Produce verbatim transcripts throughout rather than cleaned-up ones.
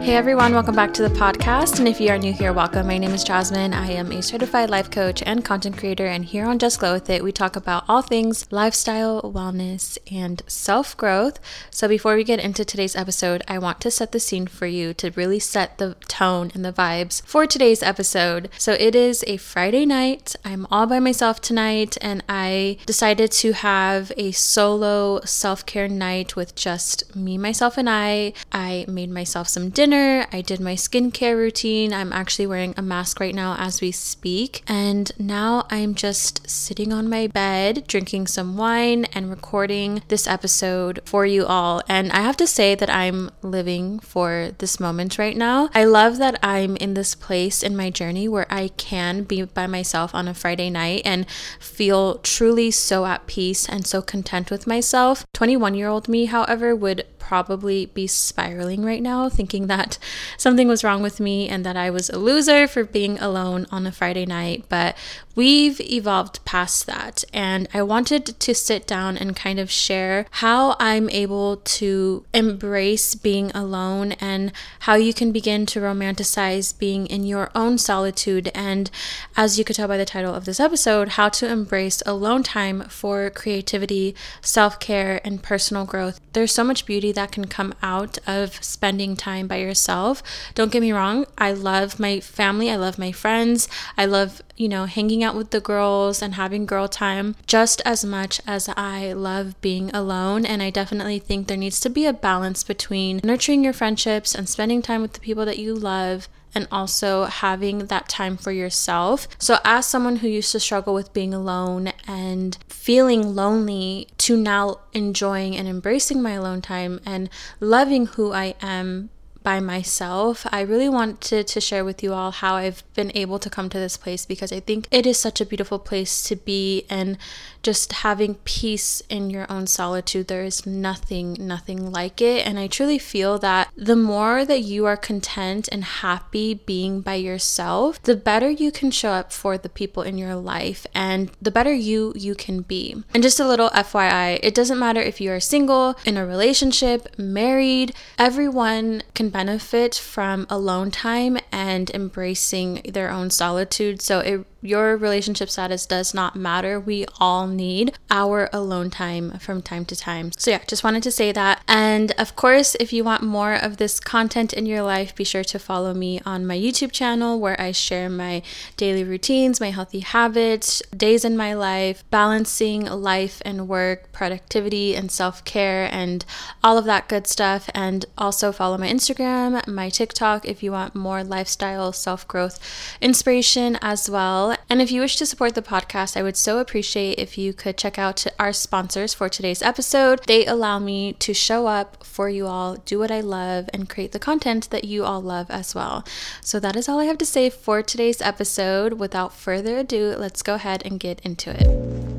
Hey everyone, welcome back to the podcast, and if you are new here, welcome. My name is Jasmine. I am a certified life coach and content creator, and here on Just Glow With It, we talk about all things lifestyle, wellness, and self-growth. So before we get into today's episode, I want to set the scene for you to really set the tone and the vibes for today's episode. So it is a Friday night. I'm all by myself tonight, and I decided to have a solo self-care night with just me, myself, and I. I made myself some dinner. I did my skincare routine. I'm actually wearing a mask right now as we speak. And now I'm just sitting on my bed, drinking some wine and recording this episode for you all. And I have to say that I'm living for this moment right now. I love that I'm in this place in my journey where I can be by myself on a Friday night and feel truly so at peace and so content with myself. twenty-one-year-old me, however, would probably be spiraling right now, thinking that something was wrong with me and that I was a loser for being alone on a Friday night. But we've evolved past that, and I wanted to sit down and kind of share how I'm able to embrace being alone and how you can begin to romanticize being in your own solitude, and as you could tell by the title of this episode, how to embrace alone time for creativity, self-care, and personal growth. There's so much beauty that can come out of spending time by yourself. Don't get me wrong, I love my family, I love my friends, I love, you know, hanging out with the girls and having girl time just as much as I love being alone. And I definitely think there needs to be a balance between nurturing your friendships and spending time with the people that you love, and also having that time for yourself. So as someone who used to struggle with being alone and feeling lonely, to now enjoying and embracing my alone time and loving who I am by myself, I really wanted to share with you all how I've been able to come to this place, because I think it is such a beautiful place to be, and just having peace in your own solitude, there is nothing, nothing like it. And I truly feel that the more that you are content and happy being by yourself, the better you can show up for the people in your life and the better you you can be. And just a little F Y I, it doesn't matter if you are single, in a relationship, married, everyone can benefit from alone time and embracing their own solitude. So it your relationship status does not matter. We all need our alone time from time to time. So yeah, just wanted to say that. And of course, if you want more of this content in your life, be sure to follow me on my YouTube channel, where I share my daily routines, my healthy habits, days in my life, balancing life and work, productivity and self-care, and all of that good stuff. And also follow my Instagram, my TikTok, if you want more lifestyle, self-growth inspiration as well. And if you wish to support the podcast, I would so appreciate if you could check out our sponsors for today's episode. They allow me to show up for you all, do what I love, and create the content that you all love as well. So that is all I have to say for today's episode. Without further ado, let's go ahead and get into it.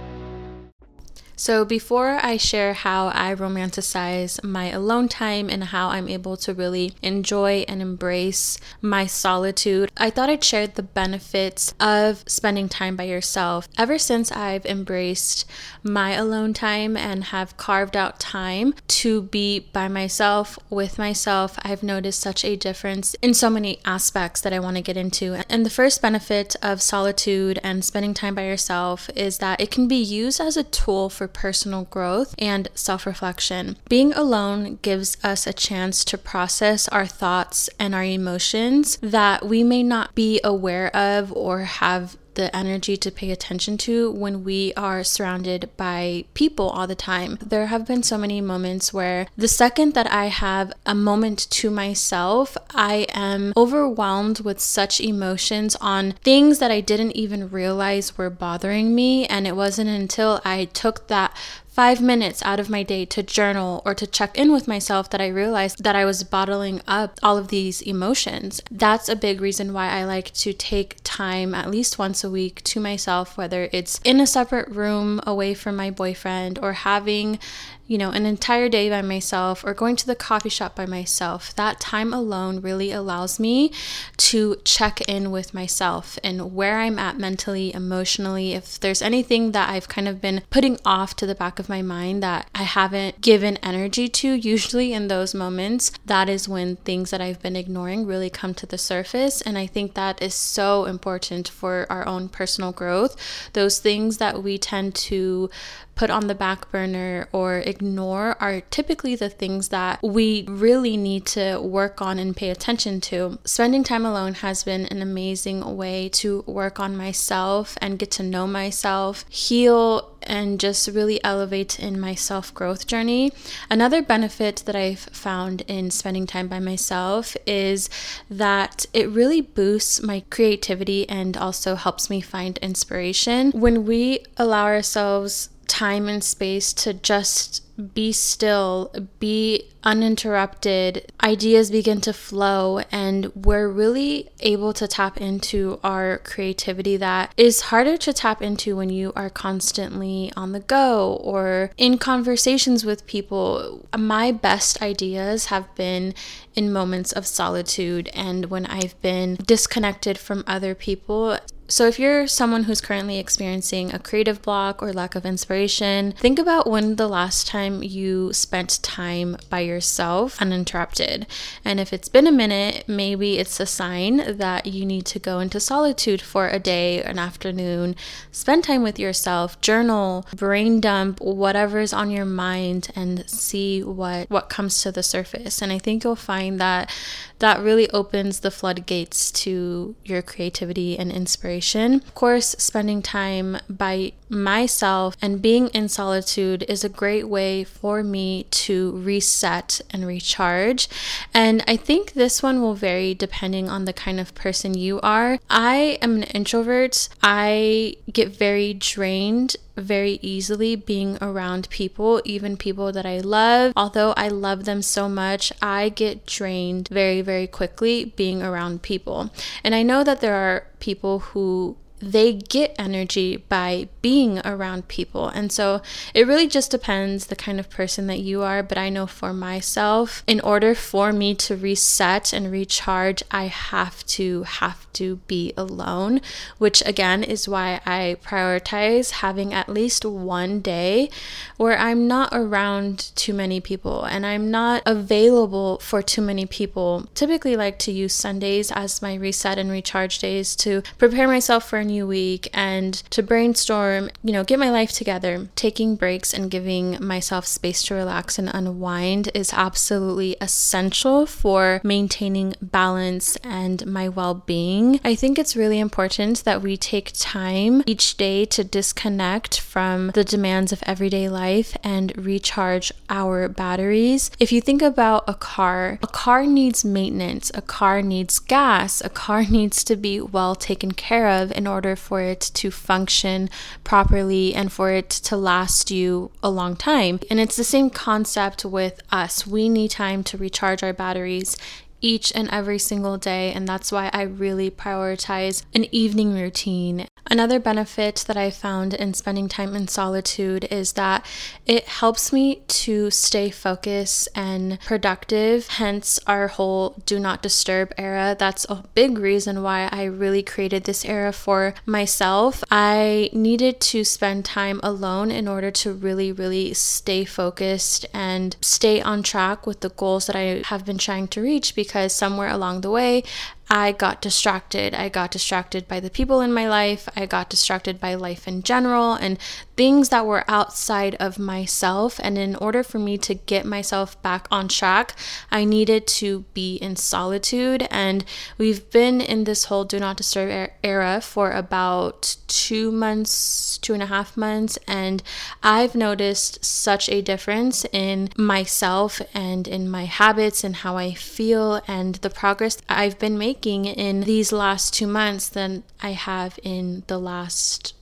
So before I share how I romanticize my alone time and how I'm able to really enjoy and embrace my solitude, I thought I'd share the benefits of spending time by yourself. Ever since I've embraced my alone time and have carved out time to be by myself, with myself, I've noticed such a difference in so many aspects that I want to get into. And the first benefit of solitude and spending time by yourself is that it can be used as a tool for personal growth and self-reflection. Being alone gives us a chance to process our thoughts and our emotions that we may not be aware of or have the energy to pay attention to when we are surrounded by people all the time. There have been so many moments where the second that I have a moment to myself, I am overwhelmed with such emotions on things that I didn't even realize were bothering me. And it wasn't until I took that five minutes out of my day to journal or to check in with myself that I realized that I was bottling up all of these emotions. That's a big reason why I like to take time at least once a week to myself, whether it's in a separate room away from my boyfriend or having, you know, an entire day by myself or going to the coffee shop by myself. That time alone really allows me to check in with myself and where I'm at mentally, emotionally, if there's anything that I've kind of been putting off to the back of my mind that I haven't given energy to. Usually in those moments, that is when things that I've been ignoring really come to the surface. And I think that is so important for our own personal growth. Those things that we tend to put on the back burner or ignore are typically the things that we really need to work on and pay attention to. Spending time alone has been an amazing way to work on myself and get to know myself, heal, and just really elevate in my self-growth journey. Another benefit that I've found in spending time by myself is that it really boosts my creativity and also helps me find inspiration. When we allow ourselves time and space to just be still, be uninterrupted, ideas begin to flow, and we're really able to tap into our creativity that is harder to tap into when you are constantly on the go or in conversations with people. My best ideas have been in moments of solitude and when I've been disconnected from other people. So if you're someone who's currently experiencing a creative block or lack of inspiration, think about when the last time you spent time by yourself uninterrupted. And if it's been a minute, maybe it's a sign that you need to go into solitude for a day, an afternoon, spend time with yourself, journal, brain dump, whatever's on your mind, and see what, what comes to the surface. And I think you'll find that that really opens the floodgates to your creativity and inspiration. Of course, spending time by myself and being in solitude is a great way for me to reset and recharge. And I think this one will vary depending on the kind of person you are. I am an introvert. I get very drained very easily being around people, even people that I love. Although I love them so much, I get drained very, very quickly being around people. And I know that there are people who they get energy by being around people. And so it really just depends the kind of person that you are. But I know for myself, in order for me to reset and recharge, I have to have to be alone, which again is why I prioritize having at least one day where I'm not around too many people and I'm not available for too many people. Typically like to use Sundays as my reset and recharge days to prepare myself for a new week and to brainstorm, you know, get my life together. Taking breaks and giving myself space to relax and unwind is absolutely essential for maintaining balance and my well-being. I think it's really important that we take time each day to disconnect from the demands of everyday life and recharge our batteries. If you think about a car, a car needs maintenance, a car needs gas, a car needs to be well taken care of in order for it to function properly and for it to last you a long time. And it's the same concept with us. We need time to recharge our batteries each and every single day, and that's why I really prioritize an evening routine. Another benefit that I found in spending time in solitude is that it helps me to stay focused and productive, hence our whole do not disturb era. That's a big reason why I really created this era for myself. I needed to spend time alone in order to really, really stay focused and stay on track with the goals that I have been trying to reach, because Because somewhere along the way, I got distracted. I got distracted by the people in my life. I got distracted by life in general and things that were outside of myself. And in order for me to get myself back on track, I needed to be in solitude. And we've been in this whole do not disturb era for about two months, two and a half months. And I've noticed such a difference in myself and in my habits and how I feel, and the progress I've been making in these last two months than I have in the last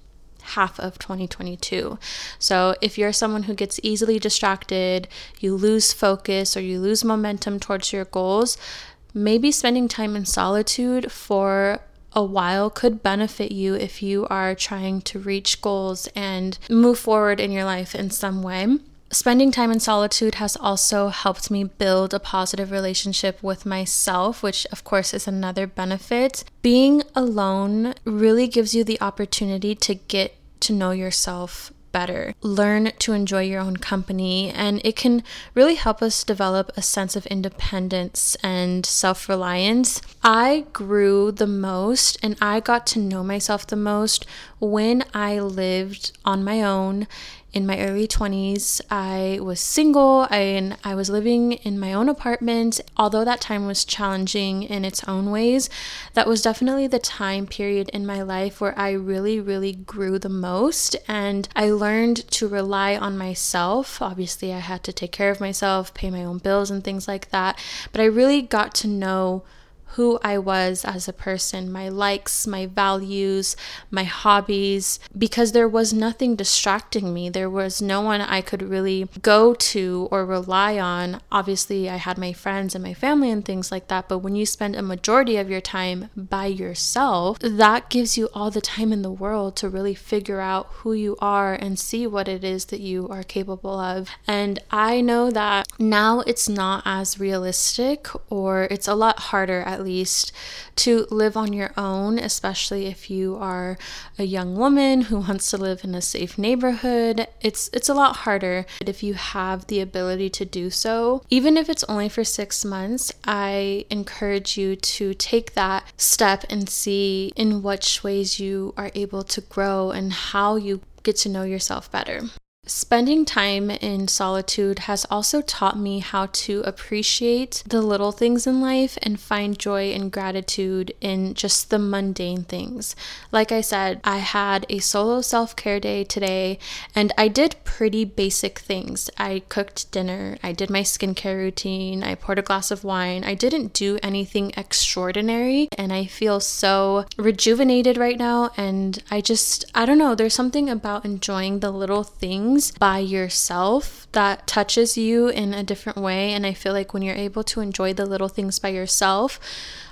half of twenty twenty-two. So if you're someone who gets easily distracted, you lose focus, or you lose momentum towards your goals, maybe spending time in solitude for a while could benefit you if you are trying to reach goals and move forward in your life in some way. Spending time in solitude has also helped me build a positive relationship with myself, which of course is another benefit. Being alone really gives you the opportunity to get to know yourself better, learn to enjoy your own company, and it can really help us develop a sense of independence and self-reliance. I grew the most and I got to know myself the most when I lived on my own. In my early twenties, I was single and I was living in my own apartment. Although that time was challenging in its own ways, that was definitely the time period in my life where I really, really grew the most. And I learned to rely on myself. Obviously, I had to take care of myself, pay my own bills and things like that. But I really got to know who I was as a person, my likes, my values, my hobbies, because there was nothing distracting me. There was no one I could really go to or rely on. Obviously, I had my friends and my family and things like that, but when you spend a majority of your time by yourself, that gives you all the time in the world to really figure out who you are and see what it is that you are capable of. And I know that now it's not as realistic, or it's a lot harder at least, to live on your own, especially if you are a young woman who wants to live in a safe neighborhood. It's it's a lot harder. But if you have the ability to do so, even if it's only for six months, I encourage you to take that step and see in which ways you are able to grow and how you get to know yourself better. Spending time in solitude has also taught me how to appreciate the little things in life and find joy and gratitude in just the mundane things. Like I said, I had a solo self-care day today, and I did pretty basic things. I cooked dinner, I did my skincare routine, I poured a glass of wine. I didn't do anything extraordinary, and I feel so rejuvenated right now. And I just, I don't know, there's something about enjoying the little things by yourself that touches you in a different way. And I feel like when you're able to enjoy the little things by yourself,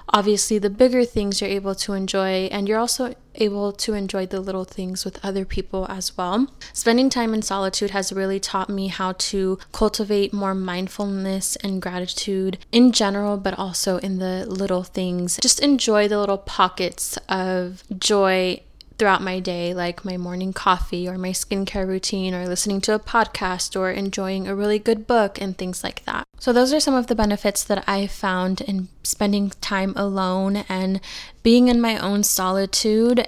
obviously the bigger things you're able to enjoy, and you're also able to enjoy the little things with other people as well. Spending time in solitude has really taught me how to cultivate more mindfulness and gratitude in general, but also in the little things. Just enjoy the little pockets of joy throughout my day, like my morning coffee or my skincare routine or listening to a podcast or enjoying a really good book and things like that. So those are some of the benefits that I found in spending time alone and being in my own solitude.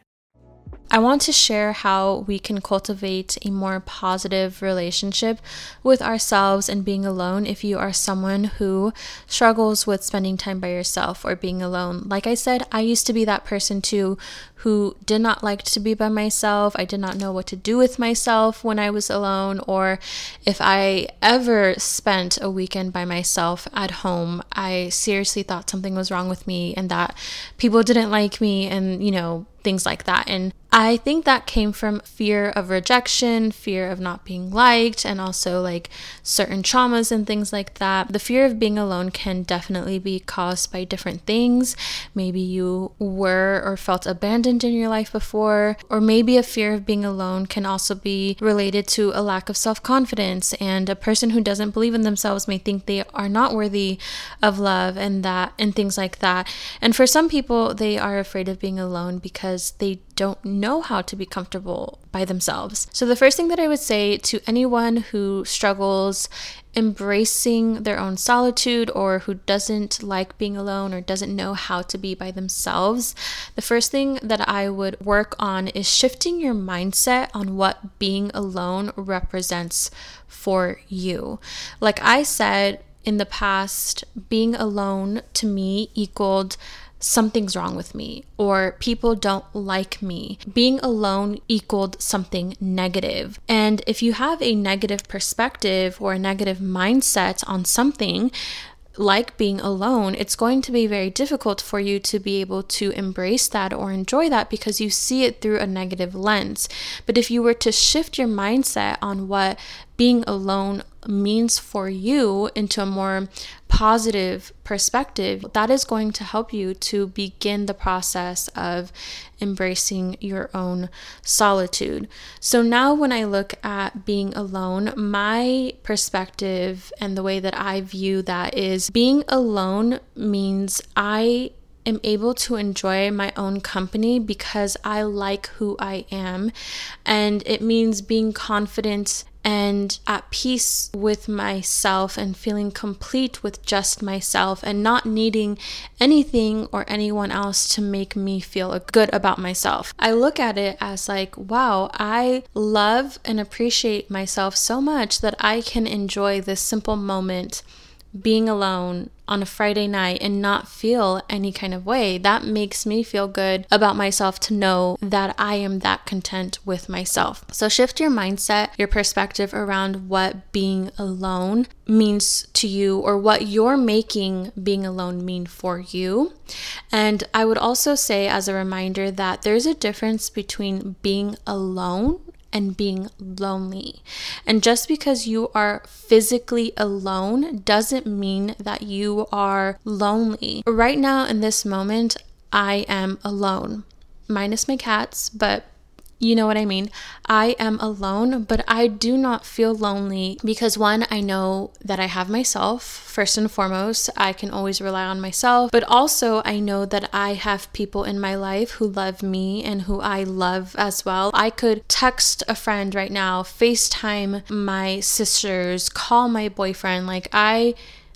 I want to share how we can cultivate a more positive relationship with ourselves and being alone if you are someone who struggles with spending time by yourself or being alone. Like I said, I used to be that person too who did not like to be by myself. I did not know what to do with myself when I was alone, or if I ever spent a weekend by myself at home, I seriously thought something was wrong with me and that people didn't like me and, you know, things like that. And I think that came from fear of rejection, fear of not being liked, and also like certain traumas and things like that. The fear of being alone can definitely be caused by different things. Maybe you were or felt abandoned in your life before, or maybe a fear of being alone can also be related to a lack of self-confidence, and a person who doesn't believe in themselves may think they are not worthy of love and that and things like that. And for some people, they are afraid of being alone because they don't know how to be comfortable by themselves. So the first thing that I would say to anyone who struggles embracing their own solitude or who doesn't like being alone or doesn't know how to be by themselves, the first thing that I would work on is shifting your mindset on what being alone represents for you. Like I said in the past, being alone to me equaled something's wrong with me, or people don't like me. Being alone equaled something negative. And if you have a negative perspective or a negative mindset on something, like being alone, it's going to be very difficult for you to be able to embrace that or enjoy that because you see it through a negative lens. But if you were to shift your mindset on what being alone means for you into a more positive perspective, that is going to help you to begin the process of embracing your own solitude. So now when I look at being alone, my perspective and the way that I view that is being alone means I am able to enjoy my own company because I like who I am, and it means being confident and at peace with myself and feeling complete with just myself and not needing anything or anyone else to make me feel good about myself. I look at it as like, wow, I love and appreciate myself so much that I can enjoy this simple moment being alone on a Friday night and not feel any kind of way. That makes me feel good about myself to know that I am that content with myself. So shift your mindset, your perspective around what being alone means to you or what you're making being alone mean for you. And I would also say as a reminder that there's a difference between being alone and being lonely. And just because you are physically alone doesn't mean that you are lonely. Right now in this moment, I am alone, minus my cats, but You know what I mean? I am alone, but I do not feel lonely because, one, I know that I have myself. First and foremost, I can always rely on myself, but also I know that I have people in my life who love me and who I love as well. I could text a friend right now, FaceTime my sisters, call my boyfriend. Like, I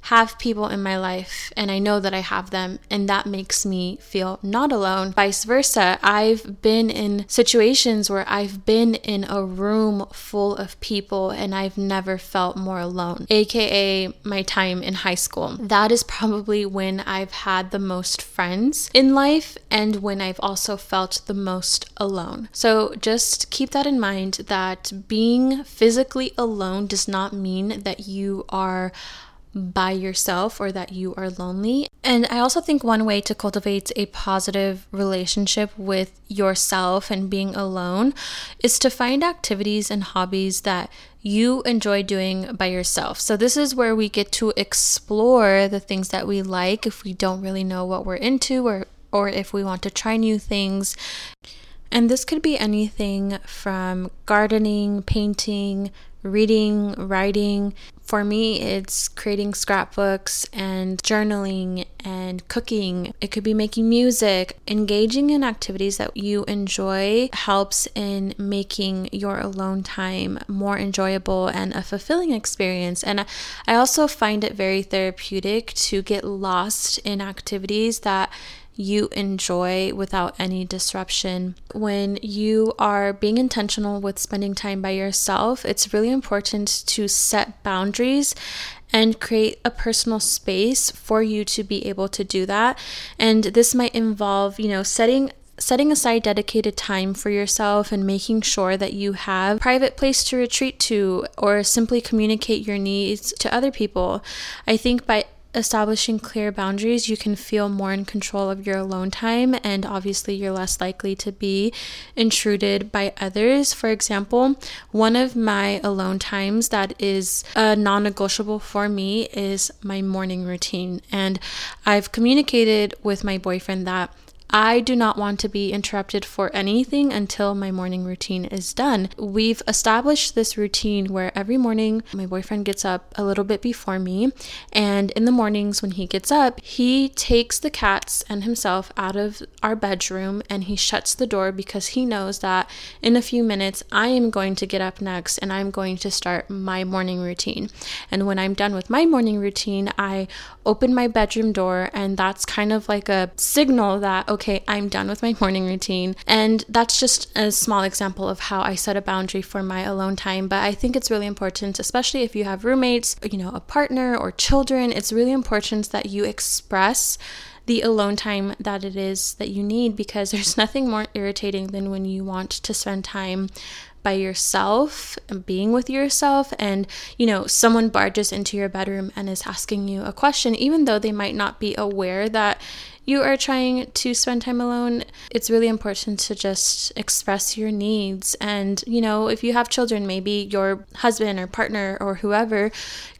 have people in my life and I know that I have them, and that makes me feel not alone. Vice versa, I've been in situations where I've been in a room full of people and I've never felt more alone, aka my time in high school. That is probably when I've had the most friends in life and when I've also felt the most alone. So just keep that in mind, that being physically alone does not mean that you are by yourself or that you are lonely. And I also think one way to cultivate a positive relationship with yourself and being alone is to find activities and hobbies that you enjoy doing by yourself. So this is where we get to explore the things that we like if we don't really know what we're into, or or if we want to try new things. And this could be anything from gardening, painting, reading, writing. For me, it's creating scrapbooks and journaling and cooking. It could be making music. Engaging in activities that you enjoy helps in making your alone time more enjoyable and a fulfilling experience. And I also find it very therapeutic to get lost in activities that you enjoy without any disruption. When you are being intentional with spending time by yourself, it's really important to set boundaries and create a personal space for you to be able to do that. And this might involve, you know, setting setting aside dedicated time for yourself and making sure that you have a private place to retreat to, or simply communicate your needs to other people. I think by establishing clear boundaries, you can feel more in control of your alone time, and obviously you're less likely to be intruded by others. For example, one of my alone times that is a non-negotiable for me is my morning routine, and I've communicated with my boyfriend that I do not want to be interrupted for anything until my morning routine is done. We've established this routine where every morning my boyfriend gets up a little bit before me, and in the mornings when he gets up, he takes the cats and himself out of our bedroom and he shuts the door, because he knows that in a few minutes I am going to get up next and I'm going to start my morning routine. And when I'm done with my morning routine, I open my bedroom door, and that's kind of like a signal that, okay, I'm done with my morning routine. And that's just a small example of how I set a boundary for my alone time. But I think it's really important, especially if you have roommates, you know, a partner or children, it's really important that you express the alone time that it is that you need, because there's nothing more irritating than when you want to spend time by yourself and being with yourself, and, you know, someone barges into your bedroom and is asking you a question, even though they might not be aware that you are trying to spend time alone. It's really important to just express your needs. And, you know, if you have children, maybe your husband or partner or whoever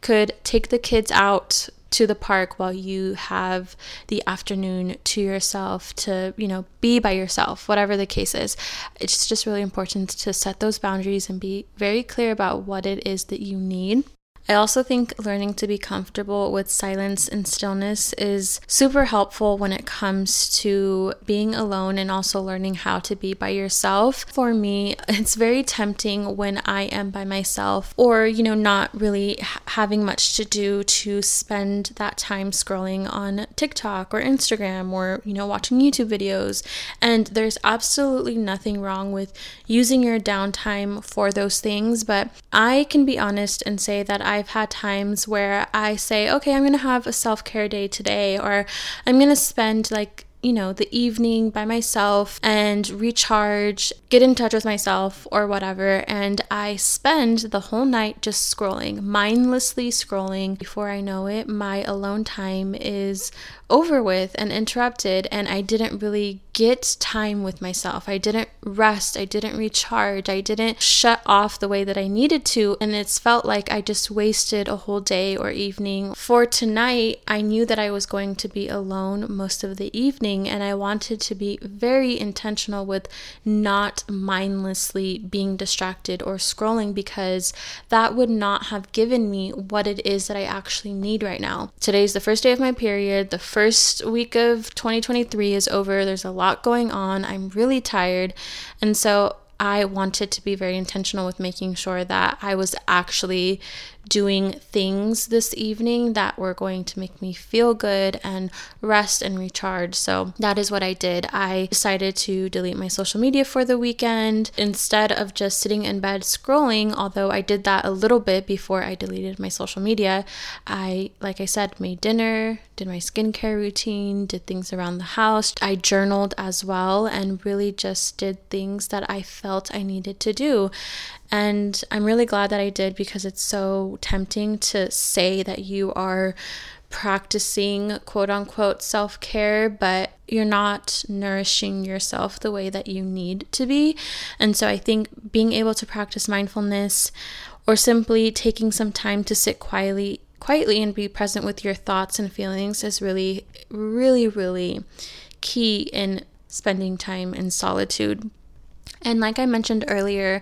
could take the kids out to the park while you have the afternoon to yourself to, you know, be by yourself, whatever the case is. It's just really important to set those boundaries and be very clear about what it is that you need. I also think learning to be comfortable with silence and stillness is super helpful when it comes to being alone, and also learning how to be by yourself. For me, it's very tempting when I am by myself, or, you know, not really ha- having much to do, to spend that time scrolling on TikTok or Instagram, or, you know, watching YouTube videos. And there's absolutely nothing wrong with using your downtime for those things, but I can be honest and say that I I've had times where I say, okay, I'm going to have a self-care day today, or I'm going to spend, like, you know, the evening by myself and recharge, get in touch with myself or whatever. And I spend the whole night just scrolling, mindlessly scrolling. Before I know it, my alone time is over with and interrupted, and I didn't really get time with myself. I didn't rest. I didn't recharge. I didn't shut off the way that I needed to, and it's felt like I just wasted a whole day or evening. For tonight, I knew that I was going to be alone most of the evening, happening, and I wanted to be very intentional with not mindlessly being distracted or scrolling, because that would not have given me what it is that I actually need right now. Today's the first day of my period. The first week of twenty twenty-three is over. There's a lot going on. I'm really tired. And so I wanted to be very intentional with making sure that I was actually doing things this evening that were going to make me feel good and rest and recharge. So that is what I did. I decided to delete my social media for the weekend instead of just sitting in bed scrolling, although I did that a little bit before I deleted my social media. I, like I said, made dinner, did my skincare routine, did things around the house. I journaled as well and really just did things that I felt I needed to do. And I'm really glad that I did, because it's so tempting to say that you are practicing quote-unquote self-care, but you're not nourishing yourself the way that you need to be. And so I think being able to practice mindfulness, or simply taking some time to sit quietly quietly and be present with your thoughts and feelings, is really, really, really key in spending time in solitude. And like I mentioned earlier,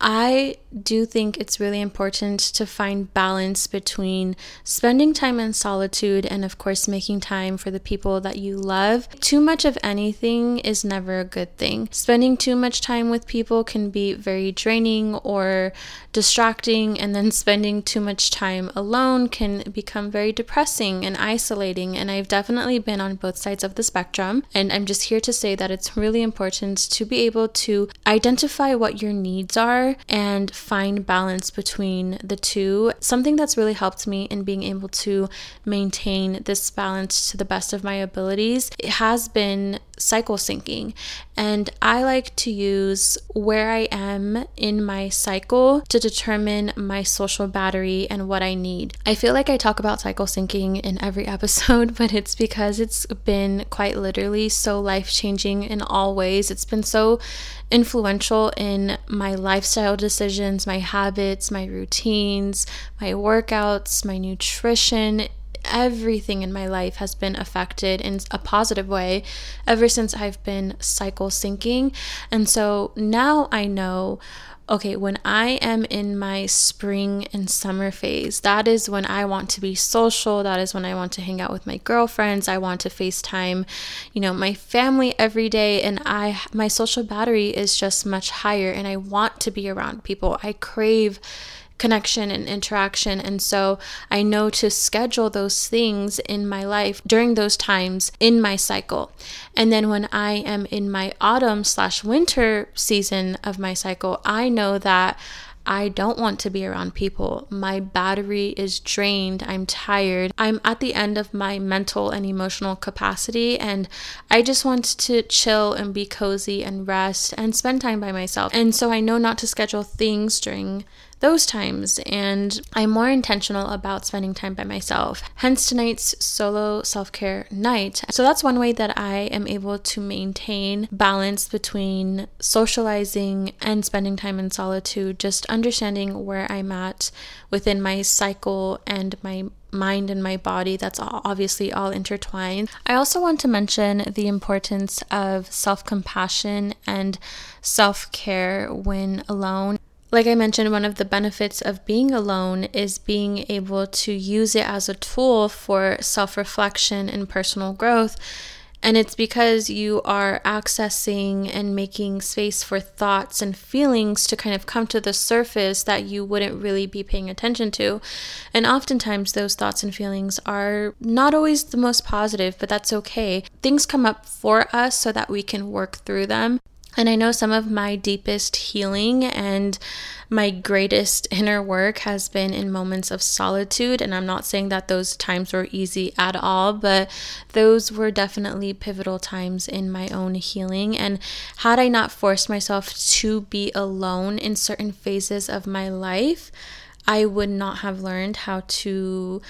I do think it's really important to find balance between spending time in solitude and, of course, making time for the people that you love. Too much of anything is never a good thing. Spending too much time with people can be very draining or distracting, and then spending too much time alone can become very depressing and isolating. And I've definitely been on both sides of the spectrum, and I'm just here to say that it's really important to be able to identify what your needs are and find balance between the two. Something that's really helped me in being able to maintain this balance to the best of my abilities, it has been cycle syncing. And I like to use where I am in my cycle to determine my social battery and what I need. I feel like I talk about cycle syncing in every episode, but it's because it's been quite literally so life-changing in all ways. It's been so influential in my lifestyle decisions, my habits, my routines, my workouts, my nutrition. Everything in my life has been affected in a positive way ever since I've been cycle syncing. And so now I know, okay, when I am in my spring and summer phase, that is when I want to be social. That is when I want to hang out with my girlfriends. I want to FaceTime, you know, my family every day. And I, my social battery is just much higher, and I want to be around people. I crave connection and interaction. And so I know to schedule those things in my life during those times in my cycle. And then when I am in my autumn slash winter season of my cycle, I know that I don't want to be around people. My battery is drained. I'm tired. I'm at the end of my mental and emotional capacity, and I just want to chill and be cozy and rest and spend time by myself. And so I know not to schedule things during those times, and I'm more intentional about spending time by myself, hence tonight's solo self-care night. So that's one way that I am able to maintain balance between socializing and spending time in solitude, just understanding where I'm at within my cycle and my mind and my body. That's all, obviously all intertwined. I also want to mention the importance of self-compassion and self-care when alone. Like I mentioned, one of the benefits of being alone is being able to use it as a tool for self-reflection and personal growth. And it's because you are accessing and making space for thoughts and feelings to kind of come to the surface that you wouldn't really be paying attention to. And oftentimes those thoughts and feelings are not always the most positive, but that's okay. Things come up for us so that we can work through them. And I know some of my deepest healing and my greatest inner work has been in moments of solitude, and I'm not saying that those times were easy at all, but those were definitely pivotal times in my own healing. And had I not forced myself to be alone in certain phases of my life, I would not have learned how to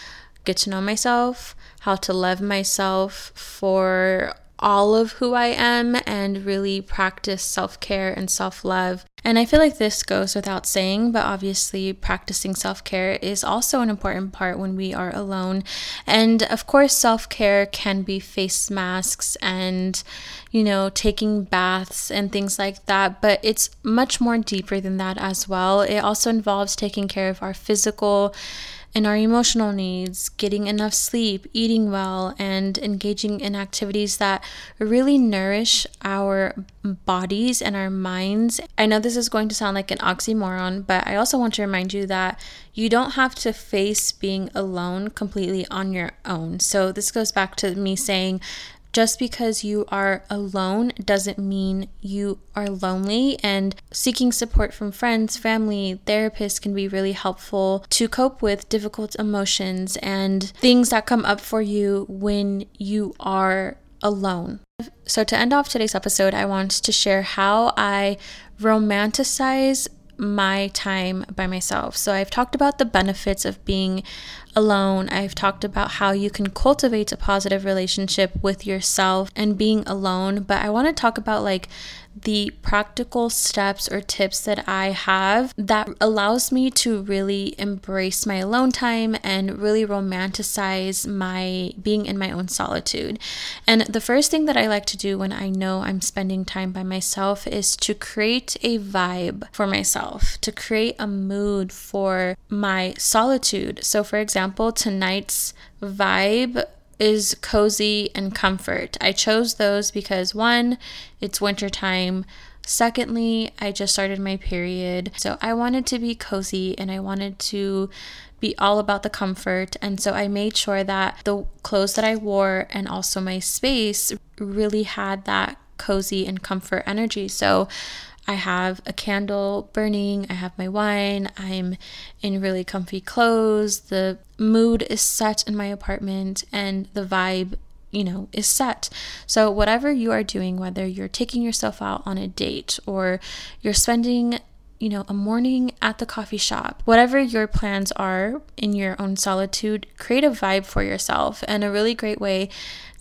get to know myself, how to love myself for all of who I am and really practice self-care and self-love. And I feel like this goes without saying, but obviously practicing self-care is also an important part when we are alone. And of course, self-care can be face masks and, you know, taking baths and things like that, but it's much more deeper than that as well. It also involves taking care of our physical and our emotional needs, getting enough sleep, eating well, and engaging in activities that really nourish our bodies and our minds. I know this is going to sound like an oxymoron, but I also want to remind you that you don't have to face being alone completely on your own. So this goes back to me saying, just because you are alone doesn't mean you are lonely, and seeking support from friends, family, therapists can be really helpful to cope with difficult emotions and things that come up for you when you are alone. So to end off today's episode, I want to share how I romanticize my time by myself. So I've talked about the benefits of being alone. I've talked about how you can cultivate a positive relationship with yourself and being alone, but I want to talk about like the practical steps or tips that I have that allows me to really embrace my alone time and really romanticize my being in my own solitude. And the first thing that I like to do when I know I'm spending time by myself is to create a vibe for myself, to create a mood for my solitude. So for example, tonight's vibe is cozy and comfort. I chose those because, one, it's wintertime. Secondly, I just started my period, so I wanted to be cozy and I wanted to be all about the comfort. And so I made sure that the clothes that I wore and also my space really had that cozy and comfort energy. So I have a candle burning, I have my wine, I'm in really comfy clothes, the mood is set in my apartment, and the vibe, you know, is set. So whatever you are doing, whether you're taking yourself out on a date or you're spending, you know, a morning at the coffee shop, whatever your plans are in your own solitude, create a vibe for yourself. And a really great way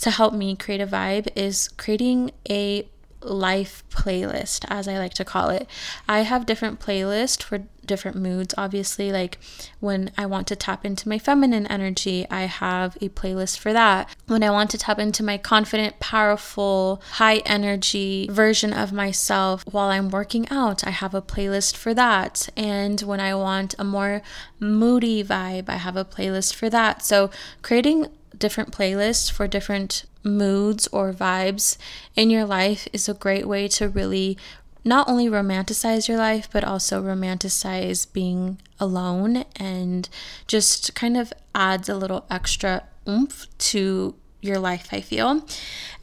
to help me create a vibe is creating a life playlist, as I like to call it. I have different playlists for different moods. Obviously, like when I want to tap into my feminine energy, I have a playlist for that. When I want to tap into my confident, powerful, high energy version of myself while I'm working out, I have a playlist for that. And when I want a more moody vibe, I have a playlist for that. So creating different playlists for different moods or vibes in your life is a great way to really not only romanticize your life, but also romanticize being alone, and just kind of adds a little extra oomph to your life, I feel.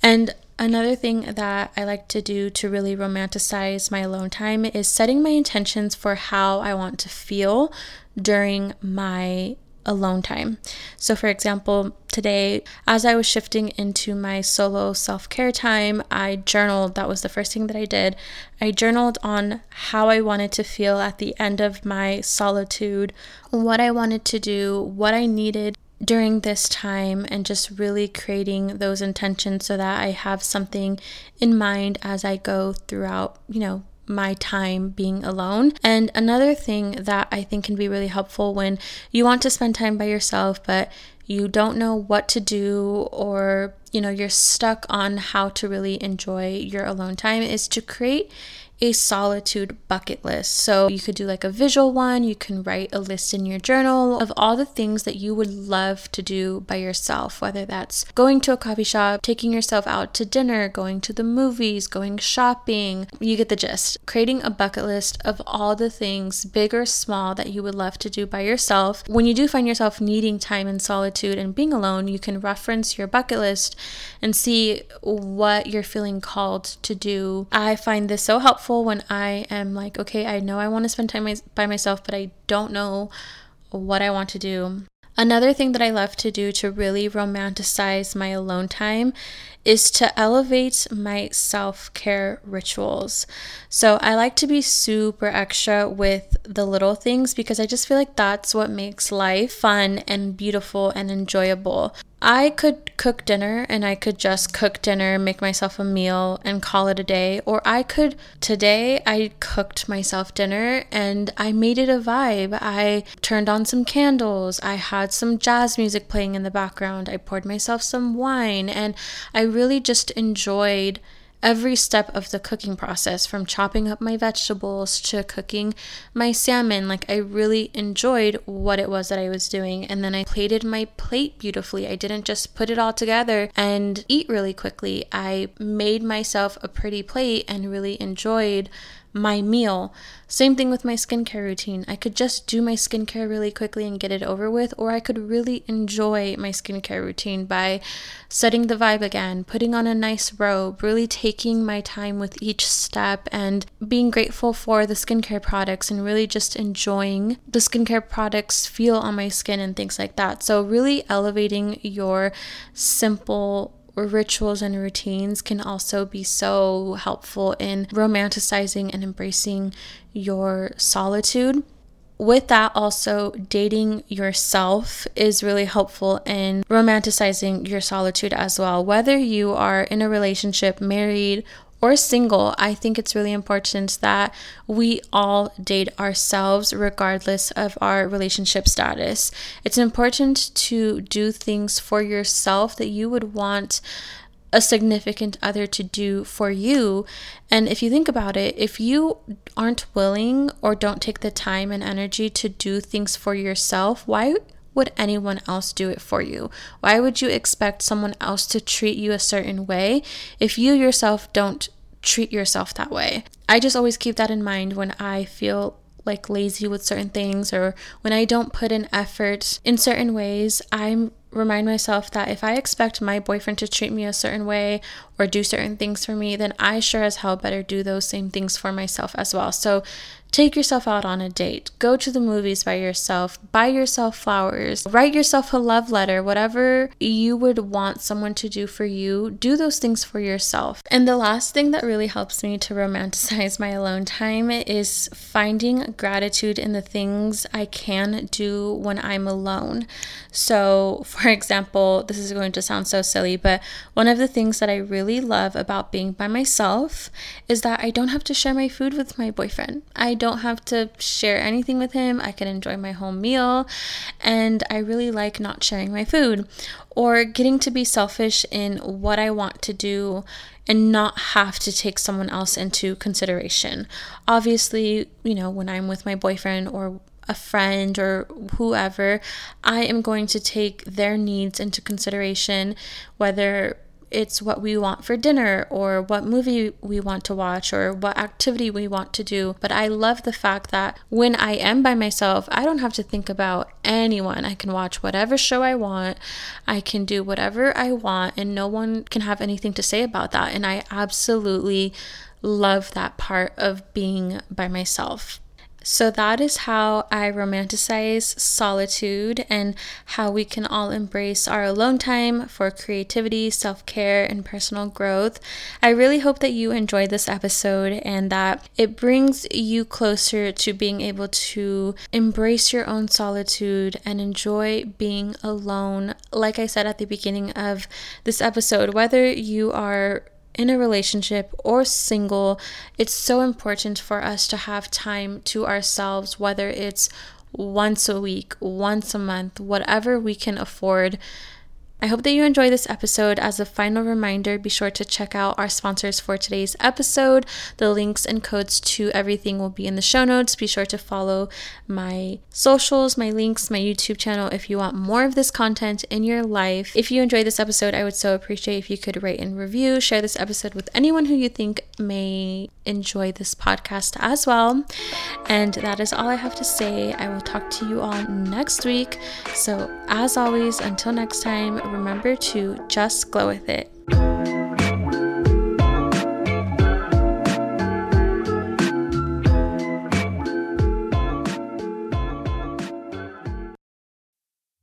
And another thing that I like to do to really romanticize my alone time is setting my intentions for how I want to feel during my alone time. So for example, today, as I was shifting into my solo self-care time, I journaled. That was the first thing that I did. I journaled on how I wanted to feel at the end of my solitude, what I wanted to do, what I needed during this time, and just really creating those intentions so that I have something in mind as I go throughout, you know, my time being alone. And another thing that I think can be really helpful when you want to spend time by yourself, but you don't know what to do, or, you know, you're stuck on how to really enjoy your alone time, is to create a solitude bucket list. So you could do like a visual one, you can write a list in your journal of all the things that you would love to do by yourself, whether that's going to a coffee shop, taking yourself out to dinner, going to the movies, going shopping. You get the gist. Creating a bucket list of all the things, big or small, that you would love to do by yourself. When you do find yourself needing time in solitude and being alone, you can reference your bucket list and see what you're feeling called to do. I find this so helpful when I am like, okay, I know I want to spend time by myself, but I don't know what I want to do. Another thing that I love to do to really romanticize my alone time is to elevate my self-care rituals. So I like to be super extra with the little things because I just feel like that's what makes life fun and beautiful and enjoyable. I could cook dinner and I could just cook dinner, make myself a meal and call it a day. Or I could, today I cooked myself dinner and I made it a vibe. I turned on some candles. I had some jazz music playing in the background. I poured myself some wine and I really just enjoyed every step of the cooking process, from chopping up my vegetables to cooking my salmon. Like, I really enjoyed what it was that I was doing. And then I plated my plate beautifully. I didn't just put it all together and eat really quickly. I made myself a pretty plate and really enjoyed my meal. Same thing with my skincare routine. I could just do my skincare really quickly and get it over with, or I could really enjoy my skincare routine by setting the vibe again, putting on a nice robe, really taking my time with each step and being grateful for the skincare products and really just enjoying the skincare products' feel on my skin and things like that. So really elevating your simple rituals and routines can also be so helpful in romanticizing and embracing your solitude. With that, also dating yourself is really helpful in romanticizing your solitude as well. Whether you are in a relationship, married, or single, I think it's really important that we all date ourselves regardless of our relationship status. It's important to do things for yourself that you would want a significant other to do for you. And if you think about it, if you aren't willing or don't take the time and energy to do things for yourself, why would anyone else do it for you? Why would you expect someone else to treat you a certain way if you yourself don't treat yourself that way? I just always keep that in mind when I feel like lazy with certain things, or when I don't put in effort in certain ways. I'm remind myself that if I expect my boyfriend to treat me a certain way or do certain things for me, then I sure as hell better do those same things for myself as well. So take yourself out on a date, go to the movies by yourself, buy yourself flowers, write yourself a love letter, whatever you would want someone to do for you, do those things for yourself. And the last thing that really helps me to romanticize my alone time is finding gratitude in the things I can do when I'm alone. So for For example, this is going to sound so silly, but one of the things that I really love about being by myself is that I don't have to share my food with my boyfriend. I don't have to share anything with him. I can enjoy my whole meal, and I really like not sharing my food, or getting to be selfish in what I want to do and not have to take someone else into consideration. Obviously, you know, when I'm with my boyfriend or a friend or whoever, I am going to take their needs into consideration, whether it's what we want for dinner or what movie we want to watch or what activity we want to do. But I love the fact that when I am by myself, I don't have to think about anyone. I can watch whatever show I want. I can do whatever I want, and no one can have anything to say about that. And I absolutely love that part of being by myself. So that is how I romanticize solitude and how we can all embrace our alone time for creativity, self-care, and personal growth. I really hope that you enjoyed this episode and that it brings you closer to being able to embrace your own solitude and enjoy being alone. Like I said at the beginning of this episode, whether you are in a relationship or single, it's so important for us to have time to ourselves, whether it's once a week, once a month, whatever we can afford. I hope that you enjoy this episode. As a final reminder, be sure to check out our sponsors for today's episode. The links and codes to everything will be in the show notes. Be sure to follow my socials, my links, my YouTube channel if you want more of this content in your life. If you enjoyed this episode, I would so appreciate if you could rate and review, share this episode with anyone who you think may enjoy this podcast as well. And that is all I have to say. I will talk to you all next week. So as always, until next time, remember to just glow with it.